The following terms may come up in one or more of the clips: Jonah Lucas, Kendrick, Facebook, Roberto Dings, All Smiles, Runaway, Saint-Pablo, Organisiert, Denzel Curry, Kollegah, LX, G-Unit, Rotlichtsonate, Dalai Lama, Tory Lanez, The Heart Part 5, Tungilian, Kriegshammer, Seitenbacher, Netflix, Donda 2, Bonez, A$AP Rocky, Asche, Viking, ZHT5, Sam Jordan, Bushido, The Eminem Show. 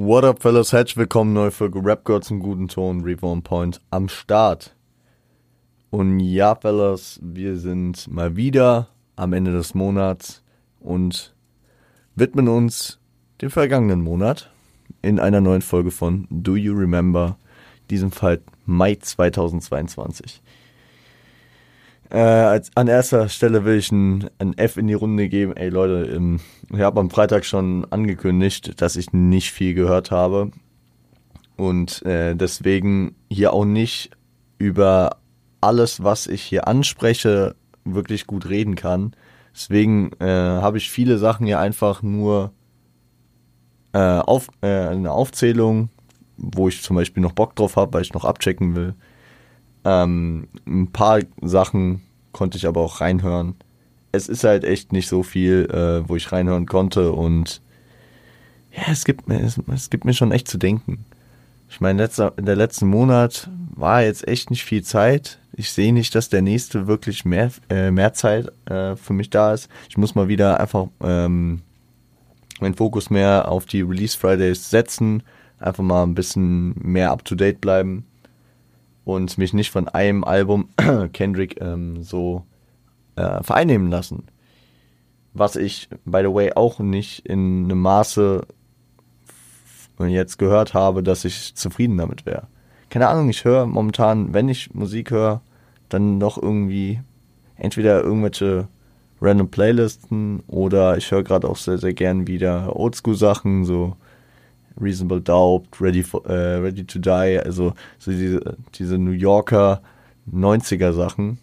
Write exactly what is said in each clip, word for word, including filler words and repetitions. What up, fellas? Herzlich willkommen, neue Folge Rap Girls im guten Ton, Revolve Point am Start. Und ja, fellas, wir sind mal wieder am Ende des Monats und widmen uns dem vergangenen Monat in einer neuen Folge von Do You Remember, in diesem Fall Mai zweitausendzweiundzwanzig. Äh, als, an erster Stelle will ich ein, ein F in die Runde geben. Ey Leute, im, ich habe am Freitag schon angekündigt, dass ich nicht viel gehört habe und äh, deswegen hier auch nicht über alles, was ich hier anspreche, wirklich gut reden kann. Deswegen äh, habe ich viele Sachen hier einfach nur äh, auf, äh, eine Aufzählung, wo ich zum Beispiel noch Bock drauf habe, weil ich noch abchecken will. Ähm, ein paar Sachen konnte ich aber auch reinhören. Es ist halt echt nicht so viel, äh, wo ich reinhören konnte, und ja, es gibt mir, es, es gibt mir schon echt zu denken. Ich meine, letzter, der letzte Monat war jetzt echt nicht viel Zeit. Ich sehe nicht, dass der nächste wirklich mehr, äh, mehr Zeit äh, für mich da ist. Ich muss mal wieder einfach ähm, meinen Fokus mehr auf die Release Fridays setzen, einfach mal ein bisschen mehr up to date bleiben. Und mich nicht von einem Album Kendrick ähm, so äh, vereinnehmen lassen. Was ich, by the way, auch nicht in einem Maße jetzt gehört habe, dass ich zufrieden damit wäre. Keine Ahnung, ich höre momentan, wenn ich Musik höre, dann noch irgendwie entweder irgendwelche random Playlisten oder ich höre gerade auch sehr, sehr gern wieder Oldschool-Sachen, so Reasonable Doubt, Ready for, äh, Ready to Die, also so diese, diese New Yorker neunziger Sachen.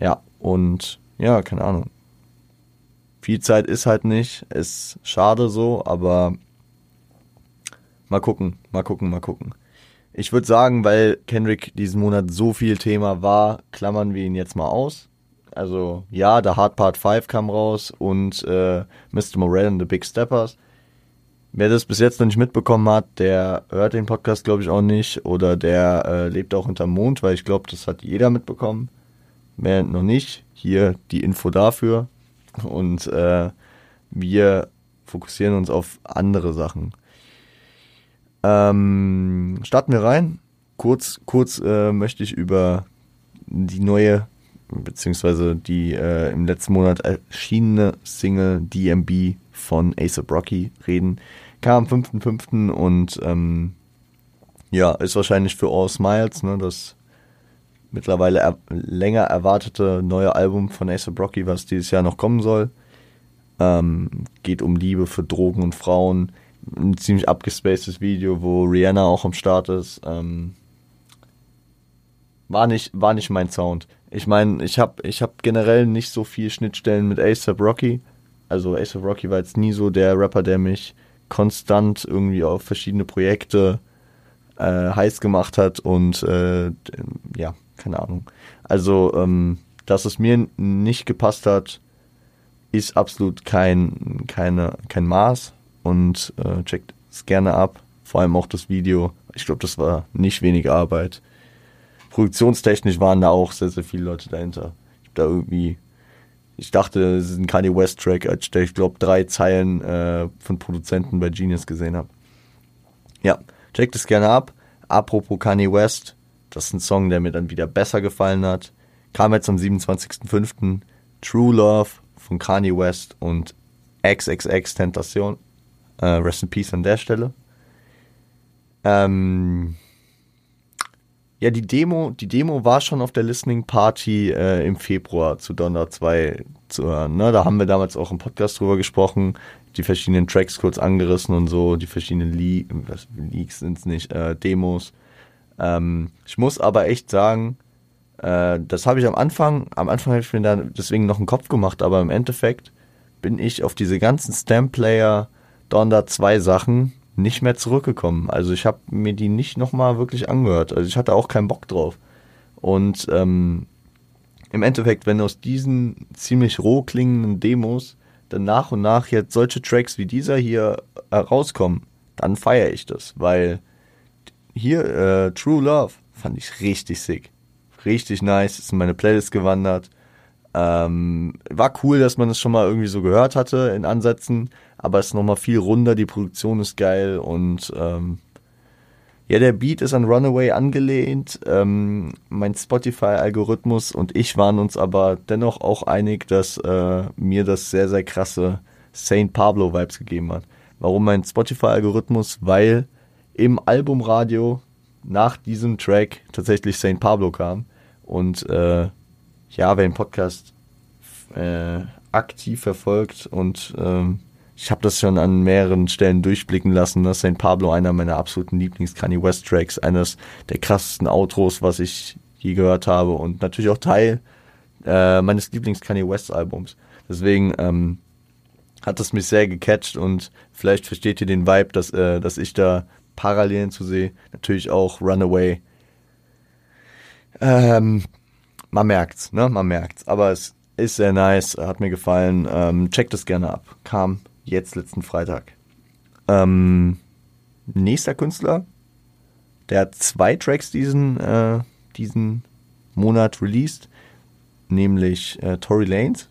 Ja, und ja, keine Ahnung. Viel Zeit ist halt nicht, ist schade so, aber mal gucken, mal gucken, mal gucken. Ich würde sagen, weil Kendrick diesen Monat so viel Thema war, klammern wir ihn jetzt mal aus. Also ja, The Heart Part fünf kam raus und äh, Mister Morale and the Big Steppers. Wer das bis jetzt noch nicht mitbekommen hat, der hört den Podcast, glaube ich, auch nicht. Oder der äh, lebt auch hinterm Mond, weil ich glaube, das hat jeder mitbekommen. Wer noch nicht, hier die Info dafür. Und äh, wir fokussieren uns auf andere Sachen. Ähm, starten wir rein. Kurz, kurz äh, möchte ich über die neue, beziehungsweise die äh, im letzten Monat erschienene Single D M B von A$AP Rocky reden. Kam am fünften fünften und ähm, ja, ist wahrscheinlich für All Smiles, ne, das mittlerweile er- länger erwartete neue Album von A$AP Rocky, was dieses Jahr noch kommen soll. Ähm, geht um Liebe für Drogen und Frauen. Ein ziemlich abgespacedes Video, wo Rihanna auch am Start ist. Ähm, war nicht, war nicht mein Sound. Ich meine, ich habe ich hab generell nicht so viel Schnittstellen mit A$AP Rocky. Also A$AP Rocky war jetzt nie so der Rapper, der mich konstant irgendwie auf verschiedene Projekte äh, heiß gemacht hat und äh, ja, keine Ahnung. Also, ähm, dass es mir nicht gepasst hat, ist absolut kein, keine, kein Maß, und äh, checkt es gerne ab. Vor allem auch das Video. Ich glaube, das war nicht wenig Arbeit. Produktionstechnisch waren da auch sehr, sehr viele Leute dahinter. Ich habe da irgendwie... Ich dachte, es ist ein Kanye West Track, als ich glaube drei Zeilen äh, von Produzenten bei Genius gesehen habe. Ja, checkt es gerne ab. Apropos Kanye West, das ist ein Song, der mir dann wieder besser gefallen hat. Kam jetzt am siebenundzwanzigsten fünften True Love von Kanye West und X X X Tentation. Äh, Rest in Peace an der Stelle. Ähm... Ja, die Demo, die Demo war schon auf der Listening Party äh, im Februar zu Donda zwei zu hören. Ne? Da haben wir damals auch im Podcast drüber gesprochen, die verschiedenen Tracks kurz angerissen und so, die verschiedenen Le- was, Leaks sind es nicht, äh, Demos. Ähm, ich muss aber echt sagen, äh, das habe ich am Anfang, am Anfang habe ich mir da deswegen noch einen Kopf gemacht, aber im Endeffekt bin ich auf diese ganzen Stamplayer Donda zwei Sachen nicht mehr zurückgekommen. Also ich habe mir die nicht nochmal wirklich angehört. Also ich hatte auch keinen Bock drauf. Und ähm, im Endeffekt, wenn aus diesen ziemlich roh klingenden Demos dann nach und nach jetzt solche Tracks wie dieser hier äh, rauskommen, dann feiere ich das. Weil hier äh, True Love fand ich richtig sick. Richtig nice. Ist in meine Playlist gewandert. Ähm, war cool, dass man das schon mal irgendwie so gehört hatte in Ansätzen. aber es ist nochmal viel runder, die Produktion ist geil und ähm, ja, der Beat ist an Runaway angelehnt. Ähm, mein Spotify-Algorithmus und ich waren uns aber dennoch auch einig, dass äh, mir das sehr, sehr krasse Saint-Pablo-Vibes gegeben hat. Warum mein Spotify-Algorithmus? Weil im Albumradio nach diesem Track tatsächlich Saint-Pablo kam. Und äh, ja, wer den Podcast äh, aktiv verfolgt und ähm, ich habe das schon an mehreren Stellen durchblicken lassen, dass Saint-Pablo einer meiner absoluten Lieblings-Kanye West-Tracks, eines der krassesten Outros, was ich je gehört habe und natürlich auch Teil äh, meines Lieblings-Kanye West-Albums. Deswegen ähm, hat das mich sehr gecatcht und vielleicht versteht ihr den Vibe, dass, äh, dass ich da Parallelen zu sehe. Natürlich auch Runaway. Ähm, man merkt's, ne? Man merkt's. Aber es ist sehr nice, hat mir gefallen. Ähm, checkt es gerne ab. Kam jetzt letzten Freitag. Ähm, nächster Künstler, der hat zwei Tracks diesen, äh, diesen Monat released, nämlich äh, Tory Lanez,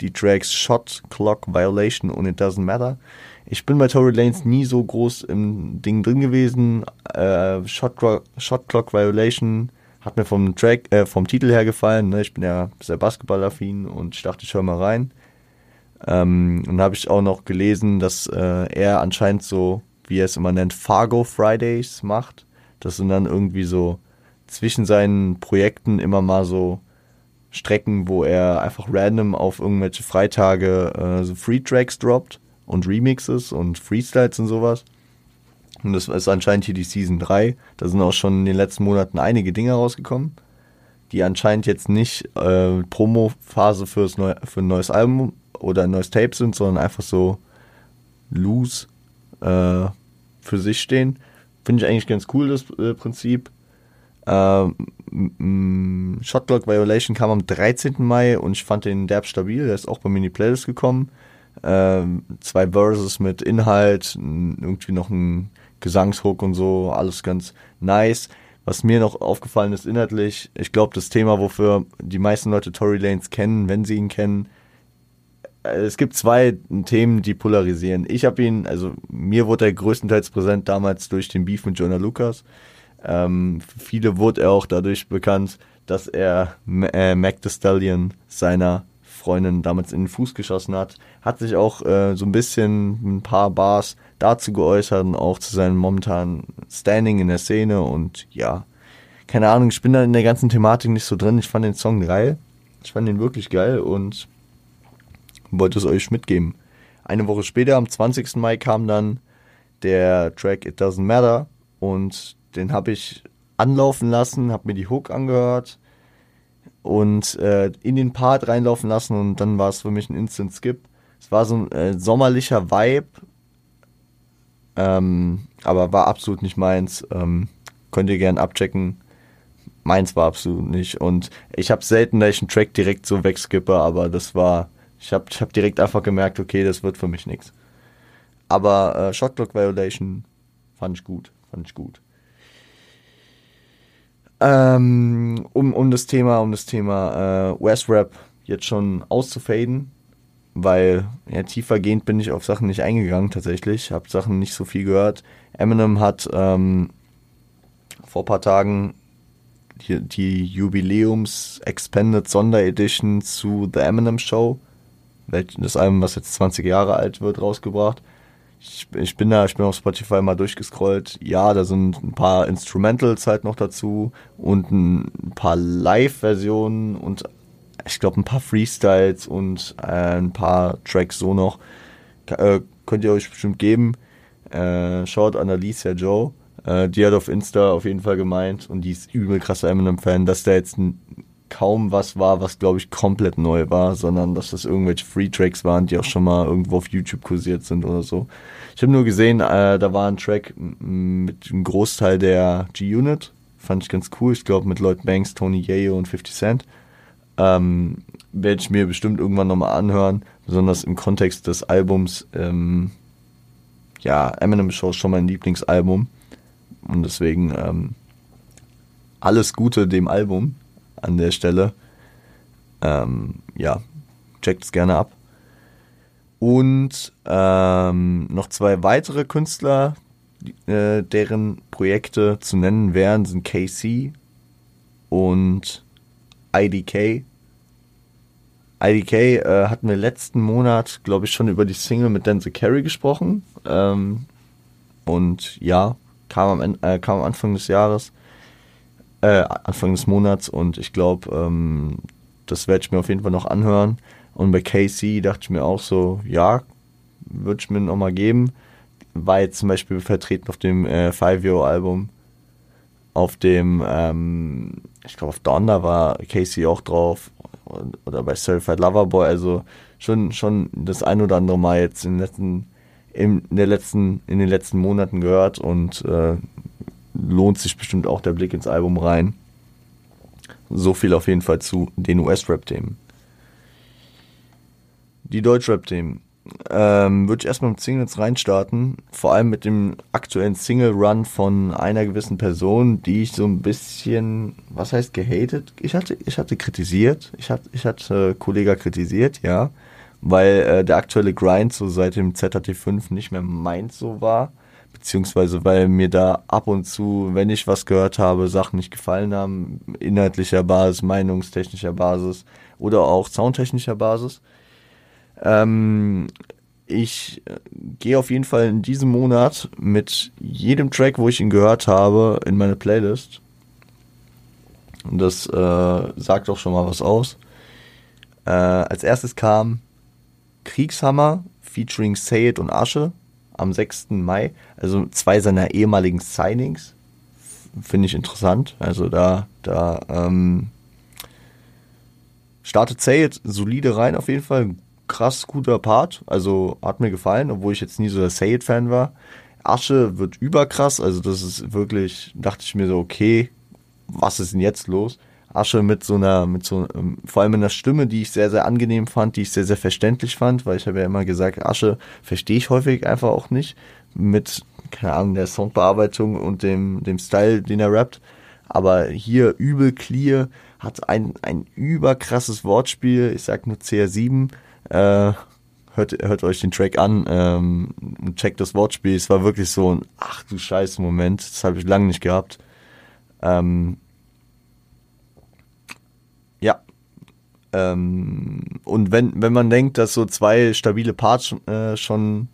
die Tracks Shot Clock Violation und It Doesn't Matter. Ich bin bei Tory Lanez nie so groß im Ding drin gewesen. Äh, Shot, Shot Clock Violation hat mir vom Track, äh, vom Titel her gefallen. Ne? Ich bin ja sehr Basketballaffin und ich dachte, ich höre mal rein. Ähm, und habe ich auch noch gelesen, dass äh, er anscheinend so, wie er es immer nennt, Fargo Fridays macht. Das sind dann irgendwie so zwischen seinen Projekten immer mal so Strecken, wo er einfach random auf irgendwelche Freitage äh, so Free Tracks droppt und Remixes und Freestyles und sowas. Und das ist anscheinend hier die Season drei. Da sind auch schon in den letzten Monaten einige Dinge rausgekommen, die anscheinend jetzt nicht äh, Promo-Phase fürs neu, für ein neues Album oder ein neues Tape sind, sondern einfach so loose äh, für sich stehen. Finde ich eigentlich ganz cool, das äh, Prinzip. Ähm, Shot Clock Violation kam am dreizehnten Mai und ich fand den derb stabil. Der ist auch bei mir in die Playlist gekommen. Ähm, zwei Verses mit Inhalt, irgendwie noch ein Gesangshook und so, alles ganz nice. Was mir noch aufgefallen ist inhaltlich, ich glaube, das Thema, wofür die meisten Leute Tory Lanez kennen, wenn sie ihn kennen, es gibt zwei Themen, die polarisieren. Ich habe ihn, also mir wurde er größtenteils präsent damals durch den Beef mit Jonah Lucas. Ähm, für viele wurde er auch dadurch bekannt, dass er äh, Mac Thee Stallion seiner Freundin damals in den Fuß geschossen hat. Hat sich auch äh, so ein bisschen ein paar Bars dazu geäußert und auch zu seinem momentanen Standing in der Szene und ja, keine Ahnung, ich bin da in der ganzen Thematik nicht so drin. Ich fand den Song geil. Ich fand den wirklich geil und wollte es euch mitgeben. Eine Woche später, am zwanzigsten Mai, kam dann der Track It Doesn't Matter und den habe ich anlaufen lassen, habe mir die Hook angehört und äh, in den Part reinlaufen lassen und dann war es für mich ein Instant Skip. Es war so ein äh, sommerlicher Vibe, ähm, aber war absolut nicht meins. Ähm, könnt ihr gerne abchecken. Meins war absolut nicht und ich habe selten, dass ich einen Track direkt so wegskippe, aber das war... Ich habe ich hab direkt einfach gemerkt, okay, das wird für mich nichts. Aber äh, Shot Clock Violation fand ich gut, fand ich gut. Ähm, um, um das Thema, um das Thema äh, West-Rap jetzt schon auszufaden, weil ja, tiefergehend bin ich auf Sachen nicht eingegangen tatsächlich, habe Sachen nicht so viel gehört. Eminem hat ähm, vor ein paar Tagen die, die Jubiläums-Expanded-Sonderedition zu The Eminem Show, das Album, was jetzt zwanzig Jahre alt wird, rausgebracht. Ich, ich bin da, ich bin auf Spotify mal durchgescrollt. Ja, da sind ein paar Instrumentals halt noch dazu und ein paar Live-Versionen und ich glaube ein paar Freestyles und äh, ein paar Tracks so noch. K- äh, könnt ihr euch bestimmt geben. Äh, Schaut an Alicia Joe. Äh, die hat auf Insta auf jeden Fall gemeint und die ist übel krasser Eminem-Fan, dass der jetzt ein kaum was war, was glaube ich komplett neu war, sondern dass das irgendwelche Free-Tracks waren, die auch schon mal irgendwo auf YouTube kursiert sind oder so. Ich habe nur gesehen, äh, da war ein Track m- mit einem Großteil der G-Unit, fand ich ganz cool, ich glaube mit Lloyd Banks, Tony Yayo und fifty Cent. Ähm, werde ich mir bestimmt irgendwann nochmal anhören, besonders im Kontext des Albums. Ähm, ja, Eminem Show ist schon mein Lieblingsalbum und deswegen ähm, alles Gute dem Album an der Stelle. Ähm, ja, checkt es gerne ab. und ähm, noch zwei weitere Künstler, äh, deren Projekte zu nennen wären, sind K C und I D K. I D K äh, hatten wir letzten Monat, glaube ich, schon über die Single mit Denzel Curry gesprochen. Ähm, und ja, kam am, äh, kam am Anfang des Jahres, äh, Anfang des Monats, und ich glaube, ähm, das werde ich mir auf jeden Fall noch anhören. Und bei K C dachte ich mir auch so, ja, würde ich mir nochmal geben. War jetzt zum Beispiel vertreten auf dem äh, Five-Year-Album. Auf dem, ähm, ich glaube, auf Donda war K C auch drauf. Oder bei Certified Loverboy, also schon, schon das ein oder andere Mal jetzt in den letzten, in der letzten, in den letzten Monaten gehört, und äh, lohnt sich bestimmt auch der Blick ins Album rein. So viel auf jeden Fall zu den U S-Rap-Themen. Die Deutsch-Rap-Themen. Ähm, würde ich erstmal mit Singles reinstarten, vor allem mit dem aktuellen Single-Run von einer gewissen Person, die ich so ein bisschen, was heißt gehatet? Ich hatte, ich hatte kritisiert, ich hatte, ich hatte Kollegah kritisiert, ja, weil äh, der aktuelle Grind so seit dem Z H T fünf nicht mehr meins so war, beziehungsweise weil mir da ab und zu, wenn ich was gehört habe, Sachen nicht gefallen haben, inhaltlicher Basis, meinungstechnischer Basis oder auch soundtechnischer Basis. Ähm, ich gehe auf jeden Fall in diesem Monat mit jedem Track, wo ich ihn gehört habe, in meine Playlist. Und das äh, sagt auch schon mal was aus. Äh, als erstes kam Kriegshammer featuring Sayed und Asche am sechsten Mai. Also zwei seiner ehemaligen Signings. Finde ich interessant. Also da, da ähm, startet Sayed solide rein auf jeden Fall. Krass guter Part, also hat mir gefallen, obwohl ich jetzt nie so der Sayed-Fan war. Asche wird überkrass, also das ist wirklich, dachte ich mir so, okay, was ist denn jetzt los? Asche mit so einer, mit so, vor allem in einer Stimme, die ich sehr, sehr angenehm fand, die ich sehr, sehr verständlich fand, weil ich habe ja immer gesagt, Asche verstehe ich häufig einfach auch nicht, mit, keine Ahnung, der Soundbearbeitung und dem, dem Style, den er rappt, aber hier übel clear, hat ein, ein überkrasses Wortspiel, ich sag nur C R sieben, Äh, hört, hört euch den Track an, ähm, und checkt das Wortspiel. Es war wirklich so ein ach du Scheiße Moment, das habe ich lange nicht gehabt. Ähm, ja. Ähm, und wenn, wenn man denkt, dass so zwei stabile Parts äh, schon,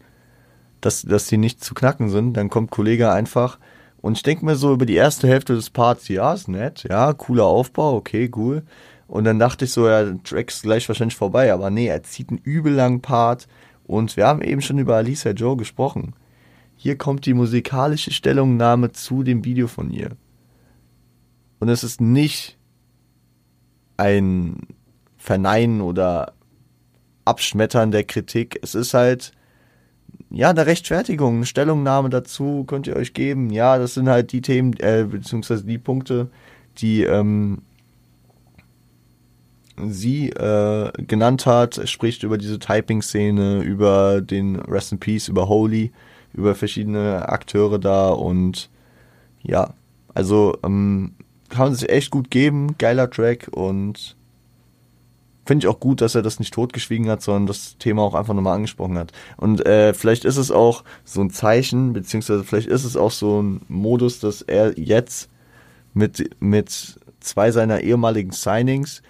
dass, dass die nicht zu knacken sind, dann kommt Kollegah einfach. Und ich denke mir so über die erste Hälfte des Parts, ja, ist nett, ja, cooler Aufbau, okay, cool. Und dann dachte ich so, ja, der Track ist gleich wahrscheinlich vorbei. Aber nee, er zieht einen übel langen Part. Und wir haben eben schon über Alicia Joe gesprochen. Hier kommt die musikalische Stellungnahme zu dem Video von ihr. Und es ist nicht ein Verneinen oder Abschmettern der Kritik. Es ist halt, ja, eine Rechtfertigung, eine Stellungnahme dazu könnt ihr euch geben. Ja, das sind halt die Themen, äh, beziehungsweise die Punkte, die, ähm, sie äh, genannt hat, spricht über diese Typing-Szene, über den Rest in Peace, über Holy, über verschiedene Akteure da, und ja, also ähm, kann man sich echt gut geben, geiler Track, und finde ich auch gut, dass er das nicht totgeschwiegen hat, sondern das Thema auch einfach nochmal angesprochen hat. Und äh, vielleicht ist es auch so ein Zeichen, beziehungsweise vielleicht ist es auch so ein Modus, dass er jetzt mit, mit zwei seiner ehemaligen Signings,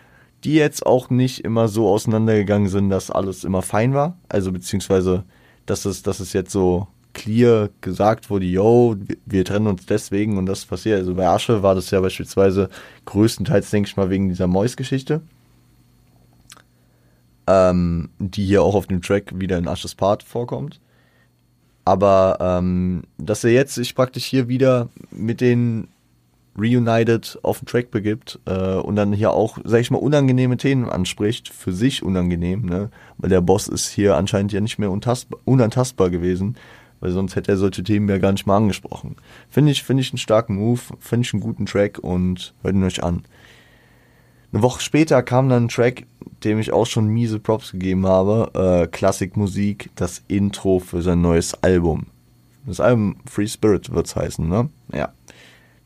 die jetzt auch nicht immer so auseinandergegangen sind, dass alles immer fein war. Also beziehungsweise, dass es, dass es jetzt so clear gesagt wurde, yo, wir, wir trennen uns deswegen und das passiert. Also bei Asche war das ja beispielsweise größtenteils, denke ich mal, wegen dieser Mois-Geschichte, ähm, die hier auch auf dem Track wieder in Asches Part vorkommt. Aber ähm, dass er jetzt sich praktisch hier wieder mit den Reunited auf den Track begibt äh, und dann hier auch, sag ich mal, unangenehme Themen anspricht, für sich unangenehm, ne? Weil der Boss ist hier anscheinend ja nicht mehr untastbar, unantastbar gewesen, weil sonst hätte er solche Themen ja gar nicht mal angesprochen. Finde ich, finde ich einen starken Move, finde ich einen guten Track und hört ihn euch an. Eine Woche später kam dann ein Track, dem ich auch schon miese Props gegeben habe, äh, Klassikmusik, das Intro für sein neues Album. Das Album Free Spirit wird's heißen, ne? Ja.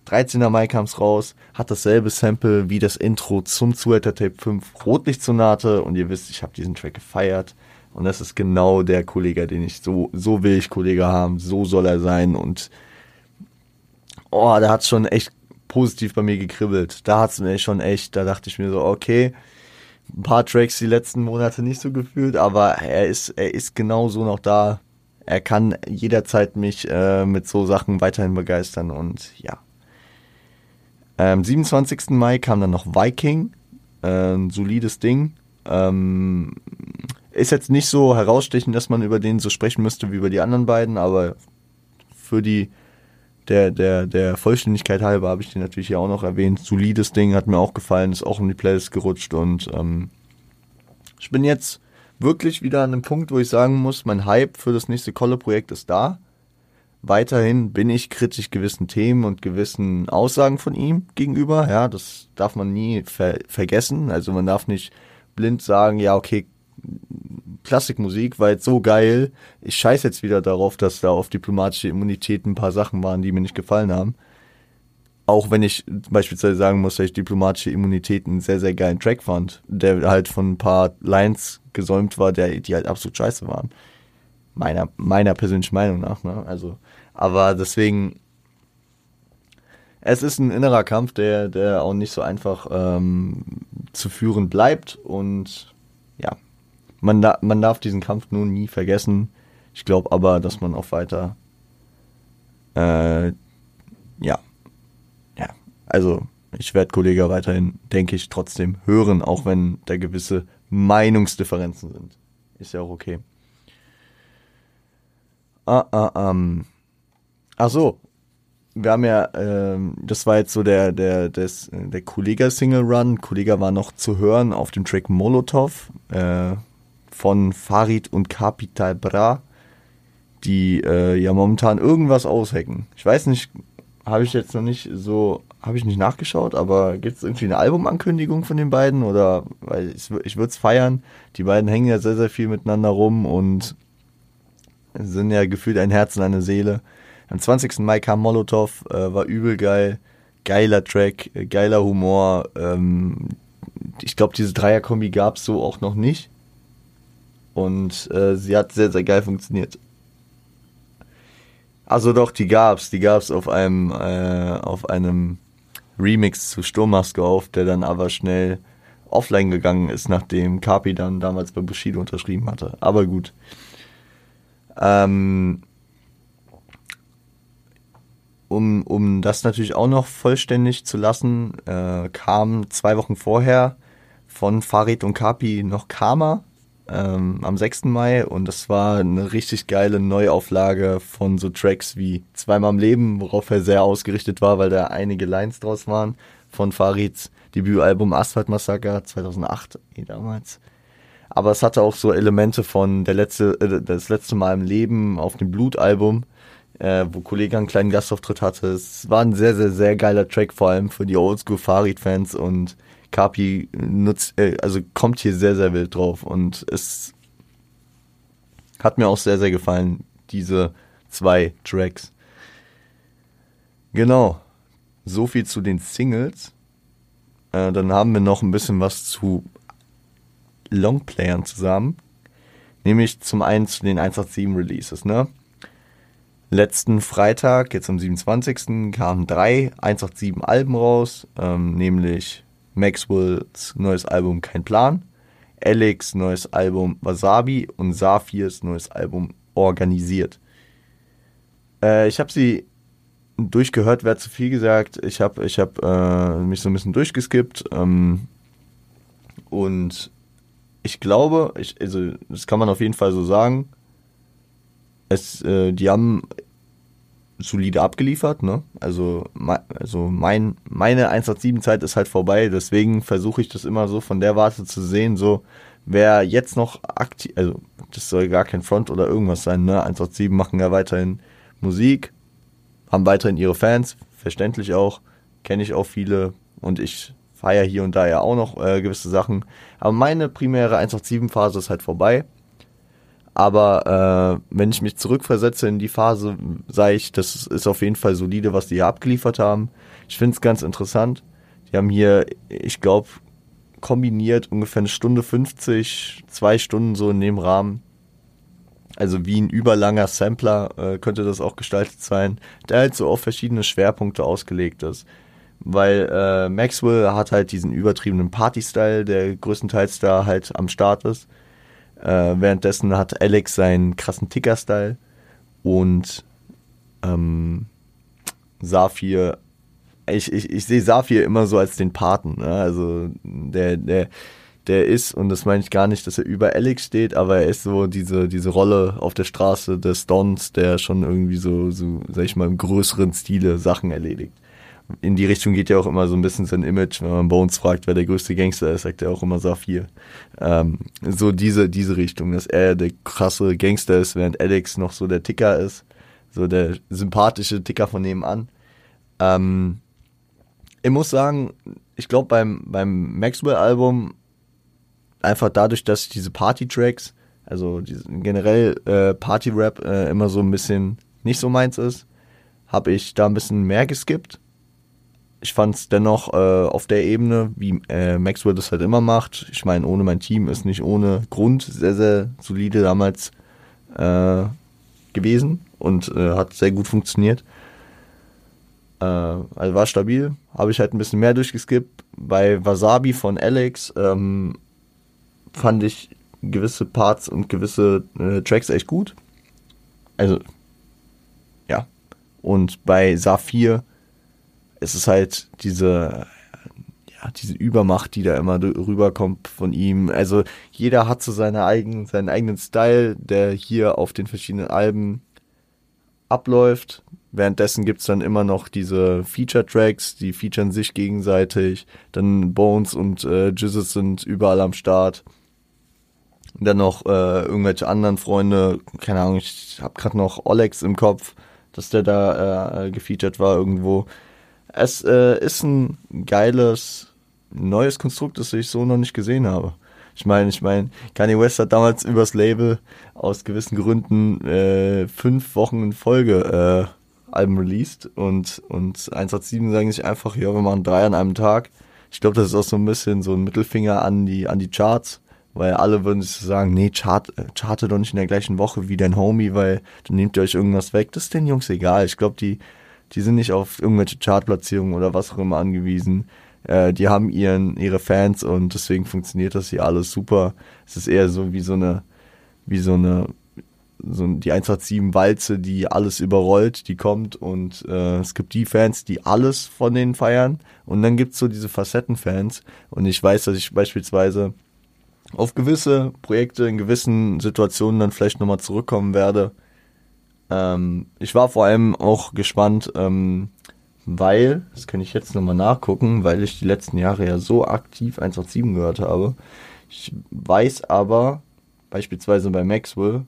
dreizehnten Mai kam es raus, hat dasselbe Sample wie das Intro zum Zuhälter Tape fünf Rotlichtsonate, und ihr wisst, ich habe diesen Track gefeiert. Und das ist genau der Kollegah, den ich so, so will ich Kollegah haben, so soll er sein. Und oh, da hat's schon echt positiv bei mir gekribbelt. Da hat's mir schon echt, da dachte ich mir so, okay, ein paar Tracks die letzten Monate nicht so gefühlt, aber er ist, er ist genau so noch da. Er kann jederzeit mich äh, mit so Sachen weiterhin begeistern und ja. Am siebenundzwanzigsten Mai kam dann noch Viking, äh, ein solides Ding. Ähm, ist jetzt nicht so herausstechend, dass man über den so sprechen müsste wie über die anderen beiden, aber für die der, der, der Vollständigkeit halber habe ich den natürlich hier auch noch erwähnt. Solides Ding, hat mir auch gefallen, ist auch in die Playlist gerutscht und ähm, ich bin jetzt wirklich wieder an einem Punkt, wo ich sagen muss, mein Hype für das nächste Kolle-Projekt ist da. Weiterhin bin ich kritisch gewissen Themen und gewissen Aussagen von ihm gegenüber. Ja, das darf man nie ver- vergessen. Also man darf nicht blind sagen, ja okay, Klassikmusik war jetzt so geil, ich scheiß jetzt wieder darauf, dass da auf diplomatische Immunität ein paar Sachen waren, die mir nicht gefallen haben. Auch wenn ich beispielsweise sagen muss, dass ich diplomatische Immunität einen sehr, sehr geilen Track fand, der halt von ein paar Lines gesäumt war, der, die halt absolut scheiße waren. Meiner, meiner persönlichen Meinung nach, ne? Also, aber deswegen, es ist ein innerer Kampf, der, der auch nicht so einfach ähm, zu führen bleibt und ja, man, da, man darf diesen Kampf nur nie vergessen. Ich glaube aber, dass man auch weiter äh, ja, ja, also ich werde Kollegah weiterhin, denke ich, trotzdem hören, auch wenn da gewisse Meinungsdifferenzen sind. Ist ja auch okay. Ah, ah, ähm. Ach so, wir haben ja, ähm, das war jetzt so der, der, des, der Kollegah-Single-Run. Kollegah war noch zu hören auf dem Track Molotov äh, von Farid und Karpi, die äh, ja momentan irgendwas aushacken. Ich weiß nicht, habe ich jetzt noch nicht so, habe ich nicht nachgeschaut, aber gibt es irgendwie eine Albumankündigung von den beiden? Oder, weil ich, ich würde es feiern, die beiden hängen ja sehr, sehr viel miteinander rum und sind ja gefühlt ein Herz und eine Seele. Am zwanzigsten Mai kam Molotov, äh, war übel geil, geiler Track, äh, geiler Humor. Ähm, ich glaube, diese Dreierkombi gab es so auch noch nicht. Und äh, sie hat sehr, sehr geil funktioniert. Also doch, die gab's, die gab's auf einem, äh, auf einem Remix zu Sturmmaske auf, der dann aber schnell offline gegangen ist, nachdem Karpi dann damals bei Bushido unterschrieben hatte. Aber gut. Ähm, um, um das natürlich auch noch vollständig zu lassen, äh, kam zwei Wochen vorher von Farid und Karpi noch Karma ähm, am sechsten Mai und das war eine richtig geile Neuauflage von so Tracks wie Zweimal im Leben, worauf er sehr ausgerichtet war, weil da einige Lines draus waren von Farids Debütalbum Asphalt Massaker zweitausendacht, eh damals. Aber es hatte auch so Elemente von der letzte, äh, das letzte Mal im Leben auf dem Blutalbum, äh, wo Kollegah einen kleinen Gastauftritt hatte. Es war ein sehr, sehr, sehr geiler Track, vor allem für die Oldschool-Farid-Fans und Karpi nutzt, äh, also kommt hier sehr, sehr wild drauf und es hat mir auch sehr, sehr gefallen, diese zwei Tracks. Genau, so viel zu den Singles. Äh, dann haben wir noch ein bisschen was zu Longplayern zusammen, nämlich zum einen zu den eins acht sieben Releases, ne? Letzten Freitag, jetzt am siebenundzwanzigsten kamen drei eins acht sieben Alben raus, ähm, nämlich Maxwells neues Album Kein Plan, L X neues Album Wasabi und Safirs neues Album Organisiert. Äh, ich habe sie durchgehört, wer zu viel gesagt, ich habe ich hab, äh, mich so ein bisschen durchgeskippt ähm, und ich glaube, ich, also das kann man auf jeden Fall so sagen, es, äh, die haben solide abgeliefert, ne? Also, me- also mein, meine eins acht sieben-Zeit ist halt vorbei, deswegen versuche ich das immer so von der Warte zu sehen, so wer jetzt noch aktiv, also das soll gar kein Front oder irgendwas sein, ne? eins acht sieben machen ja weiterhin Musik, haben weiterhin ihre Fans, verständlich auch, kenne ich auch viele und ich feier hier und da ja auch noch äh, gewisse Sachen. Aber meine primäre eins acht sieben-Phase ist halt vorbei. Aber äh, wenn ich mich zurückversetze in die Phase, sage ich, das ist auf jeden Fall solide, was die hier abgeliefert haben. Ich finde es ganz interessant. Die haben hier, ich glaube, kombiniert ungefähr eine Stunde fünfzig, zwei Stunden so in dem Rahmen. Also wie ein überlanger Sampler äh, könnte das auch gestaltet sein, der halt so auf verschiedene Schwerpunkte ausgelegt ist. Weil äh, Maxwell hat halt diesen übertriebenen Party-Style, der größtenteils da halt am Start ist. Äh, währenddessen hat L X seinen krassen Ticker-Style und ähm, Safir, ich, ich, ich sehe Safir immer so als den Paten, ne? Also der, der, der ist, und das meine ich gar nicht, dass er über L X steht, aber er ist so diese, diese Rolle auf der Straße des Dons, der schon irgendwie so, so, sag ich mal, im größeren Stile Sachen erledigt. In die Richtung geht ja auch immer so ein bisschen sein Image. Wenn man Bonez fragt, wer der größte Gangster ist, sagt er auch immer Safir. Ähm, so diese, diese Richtung, dass er der krasse Gangster ist, während L X noch so der Ticker ist. So der sympathische Ticker von nebenan. Ähm, ich muss sagen, ich glaube beim, beim Maxwell-Album, einfach dadurch, dass ich diese Party-Tracks, also diese, generell äh, Party-Rap äh, immer so ein bisschen nicht so meins ist, habe ich da ein bisschen mehr geskippt. Ich fand es dennoch äh, auf der Ebene, wie äh, Maxwell das halt immer macht. Ich meine, ohne mein Team ist nicht ohne Grund sehr, sehr solide damals äh, gewesen und äh, hat sehr gut funktioniert. Äh, also war stabil, habe ich halt ein bisschen mehr durchgeskippt. Bei Wasabi von L X ähm, fand ich gewisse Parts und gewisse äh, Tracks echt gut. Also, ja. Und bei Safir es ist halt diese, ja, diese Übermacht, die da immer rüberkommt von ihm. Also jeder hat so seine eigenen, seinen eigenen Style, der hier auf den verschiedenen Alben abläuft. Währenddessen gibt es dann immer noch diese Feature-Tracks, die featuren sich gegenseitig. Dann Bonez und äh, Gzuz sind überall am Start. Und dann noch äh, irgendwelche anderen Freunde, keine Ahnung, ich habe gerade noch Olex im Kopf, dass der da äh, gefeatured war irgendwo. Es äh, ist ein geiles, neues Konstrukt, das ich so noch nicht gesehen habe. Ich meine, ich meine, Kanye West hat damals übers Label aus gewissen Gründen äh, fünf Wochen in Folge äh, Alben released und, und eins acht sieben sagen sich einfach, ja, wir machen drei an einem Tag. Ich glaube, das ist auch so ein bisschen so ein Mittelfinger an die, an die Charts, weil alle würden sich sagen, nee, chart, charte doch nicht in der gleichen Woche wie dein Homie, weil dann nehmt ihr euch irgendwas weg. Das ist den Jungs egal. Ich glaube, die Die sind nicht auf irgendwelche Chartplatzierungen oder was auch immer angewiesen. Äh, die haben ihren ihre Fans und deswegen funktioniert das hier alles super. Es ist eher so wie so eine, wie so eine, so die eins acht sieben-Walze, die alles überrollt, die kommt und äh, es gibt die Fans, die alles von denen feiern und dann gibt's so diese Facettenfans und ich weiß, dass ich beispielsweise auf gewisse Projekte in gewissen Situationen dann vielleicht nochmal zurückkommen werde. Ich war vor allem auch gespannt, weil, das kann ich jetzt nochmal nachgucken, weil ich die letzten Jahre ja so aktiv eins acht sieben gehört habe. Ich weiß aber, beispielsweise bei Maxwell,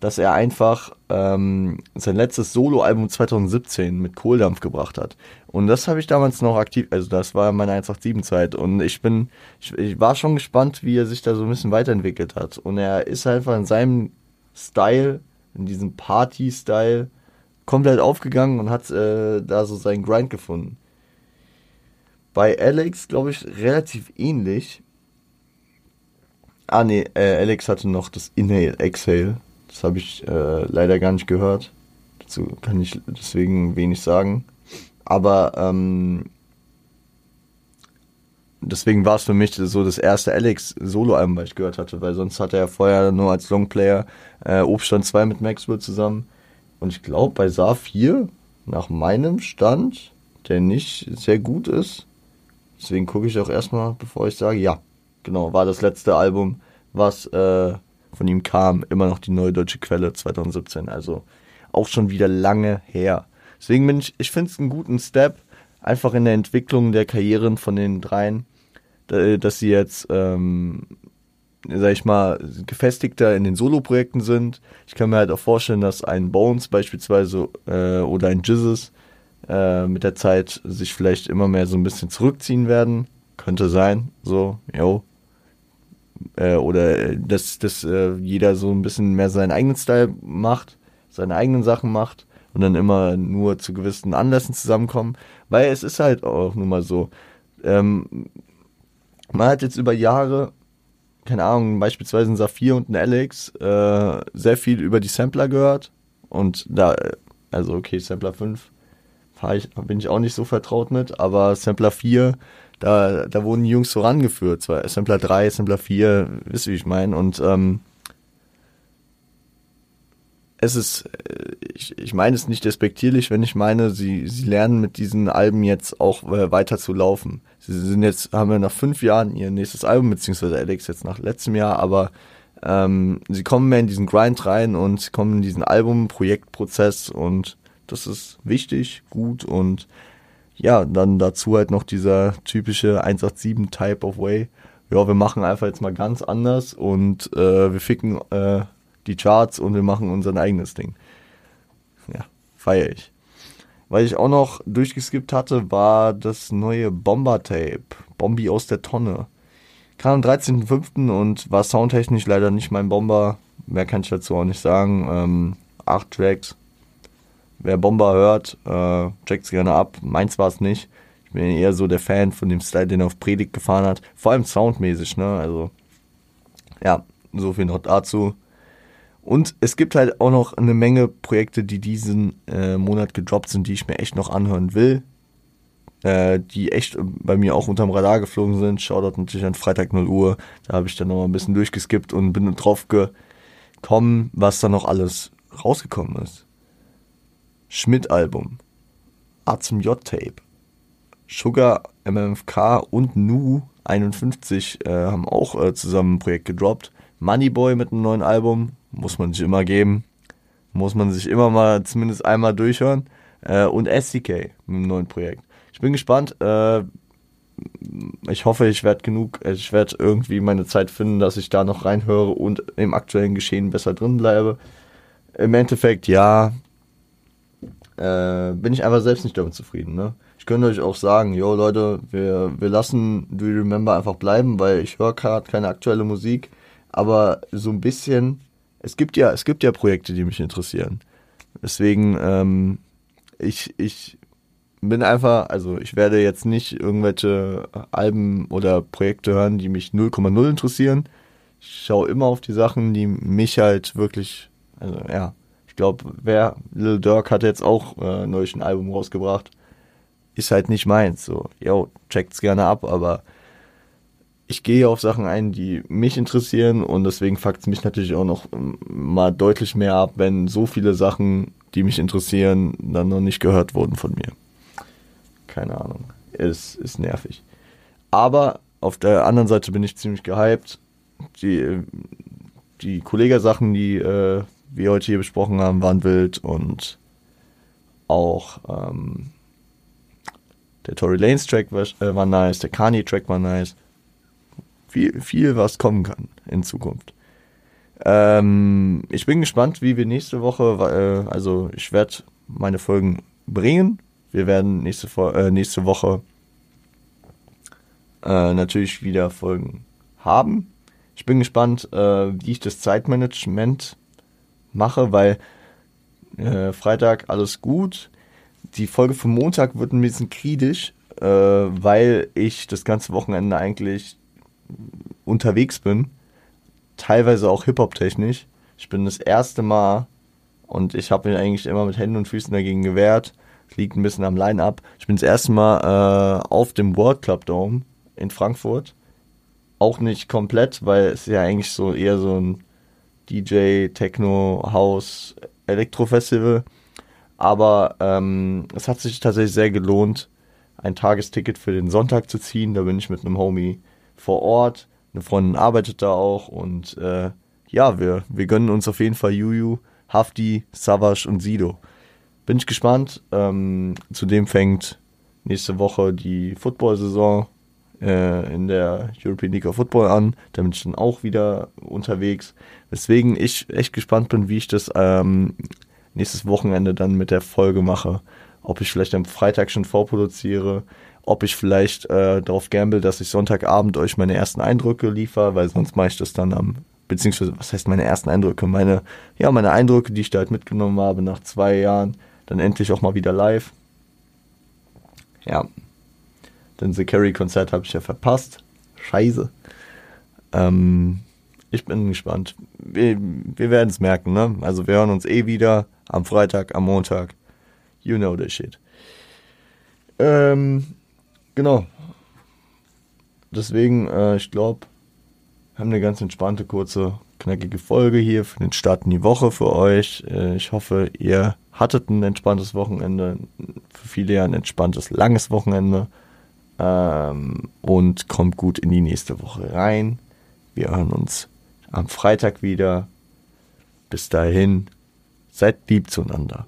dass er einfach ähm, sein letztes Soloalbum zweitausendsiebzehn mit Kohldampf gebracht hat. Und das habe ich damals noch aktiv, also das war meine eins acht sieben-Zeit. Und ich bin, ich, ich war schon gespannt, wie er sich da so ein bisschen weiterentwickelt hat. Und er ist einfach in seinem Style, in diesem Party-Style, komplett aufgegangen und hat äh, da so seinen Grind gefunden. Bei L X, glaube ich, relativ ähnlich. Ah ne, äh, L X hatte noch das Inhale, Exhale. Das habe ich äh, leider gar nicht gehört. Dazu kann ich deswegen wenig sagen. Aber ähm, deswegen war es für mich so das erste L X-Solo-Album, was ich gehört hatte, weil sonst hatte er vorher nur als Longplayer äh, Obststand zwei mit Maxwell zusammen. Und ich glaube, bei Safir, nach meinem Stand, der nicht sehr gut ist, deswegen gucke ich auch erstmal, bevor ich sage, ja, genau, war das letzte Album, was äh, von ihm kam, immer noch die Neue Deutsche Quelle zweitausendsiebzehn, also auch schon wieder lange her. Deswegen bin ich, ich finde es einen guten Step, einfach in der Entwicklung der Karrieren von den dreien, dass sie jetzt, ähm, sag ich mal, gefestigter in den Solo-Projekten sind. Ich kann mir halt auch vorstellen, dass ein Bonez beispielsweise äh, oder ein Gzuz äh, mit der Zeit sich vielleicht immer mehr so ein bisschen zurückziehen werden. Könnte sein, so, yo. Äh, oder dass, dass äh, jeder so ein bisschen mehr seinen eigenen Style macht, seine eigenen Sachen macht. Und dann immer nur zu gewissen Anlässen zusammenkommen, weil es ist halt auch nun mal so, ähm, man hat jetzt über Jahre, keine Ahnung, beispielsweise ein Safir und ein L X, äh, sehr viel über die Sampler gehört. Und da, also okay, Sampler fünf ich, bin ich auch nicht so vertraut mit, aber Sampler vier, da, da wurden die Jungs so rangeführt. Sampler drei, Sampler vier, wisst ihr, wie ich meine? Und ähm, es ist, ich, ich meine es nicht despektierlich, wenn ich meine, sie, sie lernen mit diesen Alben jetzt auch äh, weiter zu laufen. Sie sind jetzt, haben wir nach fünf Jahren ihr nächstes Album, beziehungsweise Alex jetzt nach letztem Jahr, aber ähm, sie kommen mehr in diesen Grind rein und kommen in diesen Album-Projektprozess und das ist wichtig, gut und ja, dann dazu halt noch dieser typische eins acht sieben Type of Way. Ja, wir machen einfach jetzt mal ganz anders und äh, wir ficken äh, die Charts und wir machen unser eigenes Ding. Ja, feiere ich. Was ich auch noch durchgeskippt hatte, war das neue Bomber-Tape. Bombi aus der Tonne. Kam am dreizehnten fünften und war soundtechnisch leider nicht mein Bomber. Mehr kann ich dazu auch nicht sagen. Ähm, acht Tracks. Wer Bomber hört, äh, checkt's gerne ab. Meins war es nicht. Ich bin eher so der Fan von dem Style, den er auf Predigt gefahren hat. Vor allem soundmäßig, ne? Also, ja, so viel noch dazu. Und es gibt halt auch noch eine Menge Projekte, die diesen äh, Monat gedroppt sind, die ich mir echt noch anhören will. Äh, die echt bei mir auch unterm Radar geflogen sind. Shoutout natürlich an Freitag null Uhr. Da habe ich dann nochmal ein bisschen durchgeskippt und bin drauf gekommen, was da noch alles rausgekommen ist. Schmidt-Album, A zum J-Tape, Sugar, M M F K und Nu einundfünfzig äh, haben auch äh, zusammen ein Projekt gedroppt. Moneyboy mit einem neuen Album. Muss man sich immer geben. Muss man sich immer mal zumindest einmal durchhören. Äh, und S D K mit einem neuen Projekt. Ich bin gespannt. Äh, ich hoffe, ich werde genug, ich werde irgendwie meine Zeit finden, dass ich da noch reinhöre und im aktuellen Geschehen besser drin bleibe. Im Endeffekt, ja, äh, bin ich einfach selbst nicht damit zufrieden. Ne? Ich könnte euch auch sagen, yo Leute, wir, wir lassen Do You Remember einfach bleiben, weil ich höre gerade keine aktuelle Musik. Aber so ein bisschen... Es gibt ja, es gibt ja Projekte, die mich interessieren. Deswegen, ähm, ich, ich bin einfach, also ich werde jetzt nicht irgendwelche Alben oder Projekte hören, die mich null Komma null interessieren. Ich schaue immer auf die Sachen, die mich halt wirklich, also ja, ich glaube, wer, Lil Durk hat jetzt auch äh, neulich ein Album rausgebracht, ist halt nicht meins, so, yo, checkt's gerne ab, aber ich gehe auf Sachen ein, die mich interessieren und deswegen fuckt es mich natürlich auch noch mal deutlich mehr ab, wenn so viele Sachen, die mich interessieren, dann noch nicht gehört wurden von mir. Keine Ahnung. Es ist nervig. Aber auf der anderen Seite bin ich ziemlich gehypt. Die, die Kollegah-Sachen, die äh, wir heute hier besprochen haben, waren wild und auch ähm, der Tory Lanez Track war, äh, war nice, der Kanye Track war nice. Viel, viel, was kommen kann in Zukunft. Ähm, ich bin gespannt, wie wir nächste Woche, äh, also ich werde meine Folgen bringen. Wir werden nächste, äh, nächste Woche äh, natürlich wieder Folgen haben. Ich bin gespannt, äh, wie ich das Zeitmanagement mache, weil äh, Freitag alles gut. Die Folge für Montag wird ein bisschen kritisch, äh, weil ich das ganze Wochenende eigentlich unterwegs bin, teilweise auch Hip-Hop-technisch. Ich bin das erste Mal und ich habe mich eigentlich immer mit Händen und Füßen dagegen gewehrt. Liegt ein bisschen am Line-Up. Ich bin das erste Mal äh, auf dem World Club Dome in Frankfurt. Auch nicht komplett, weil es ja eigentlich so eher so ein D J, Techno, House, Elektro-Festival. Aber ähm, es hat sich tatsächlich sehr gelohnt, ein Tagesticket für den Sonntag zu ziehen. Da bin ich mit einem Homie vor Ort, eine Freundin arbeitet da auch und äh, ja, wir, wir gönnen uns auf jeden Fall Juju, Hafti, Savage und Sido. Bin ich gespannt. Ähm, zudem fängt nächste Woche die Football-Saison äh, in der European League of Football an. Da bin ich dann auch wieder unterwegs. Weswegen ich echt gespannt bin, wie ich das ähm, nächstes Wochenende dann mit der Folge mache. Ob ich vielleicht am Freitag schon vorproduziere, ob ich vielleicht äh, darauf gamble, dass ich Sonntagabend euch meine ersten Eindrücke liefere, weil sonst mache ich das dann am, beziehungsweise, was heißt meine ersten Eindrücke? Meine, ja, meine Eindrücke, die ich da halt mitgenommen habe nach zwei Jahren, dann endlich auch mal wieder live. Ja, denn The Carry-Konzert habe ich ja verpasst. Scheiße. Ähm, ich bin gespannt. Wir, wir werden es merken, ne? Also wir hören uns eh wieder am Freitag, am Montag. You know that shit. Ähm, genau. Deswegen, äh, ich glaube, wir haben eine ganz entspannte, kurze, knackige Folge hier für den Start in die Woche für euch. Äh, ich hoffe, ihr hattet ein entspanntes Wochenende. Für viele ja ein entspanntes, langes Wochenende. Ähm, und kommt gut in die nächste Woche rein. Wir hören uns am Freitag wieder. Bis dahin, seid lieb zueinander.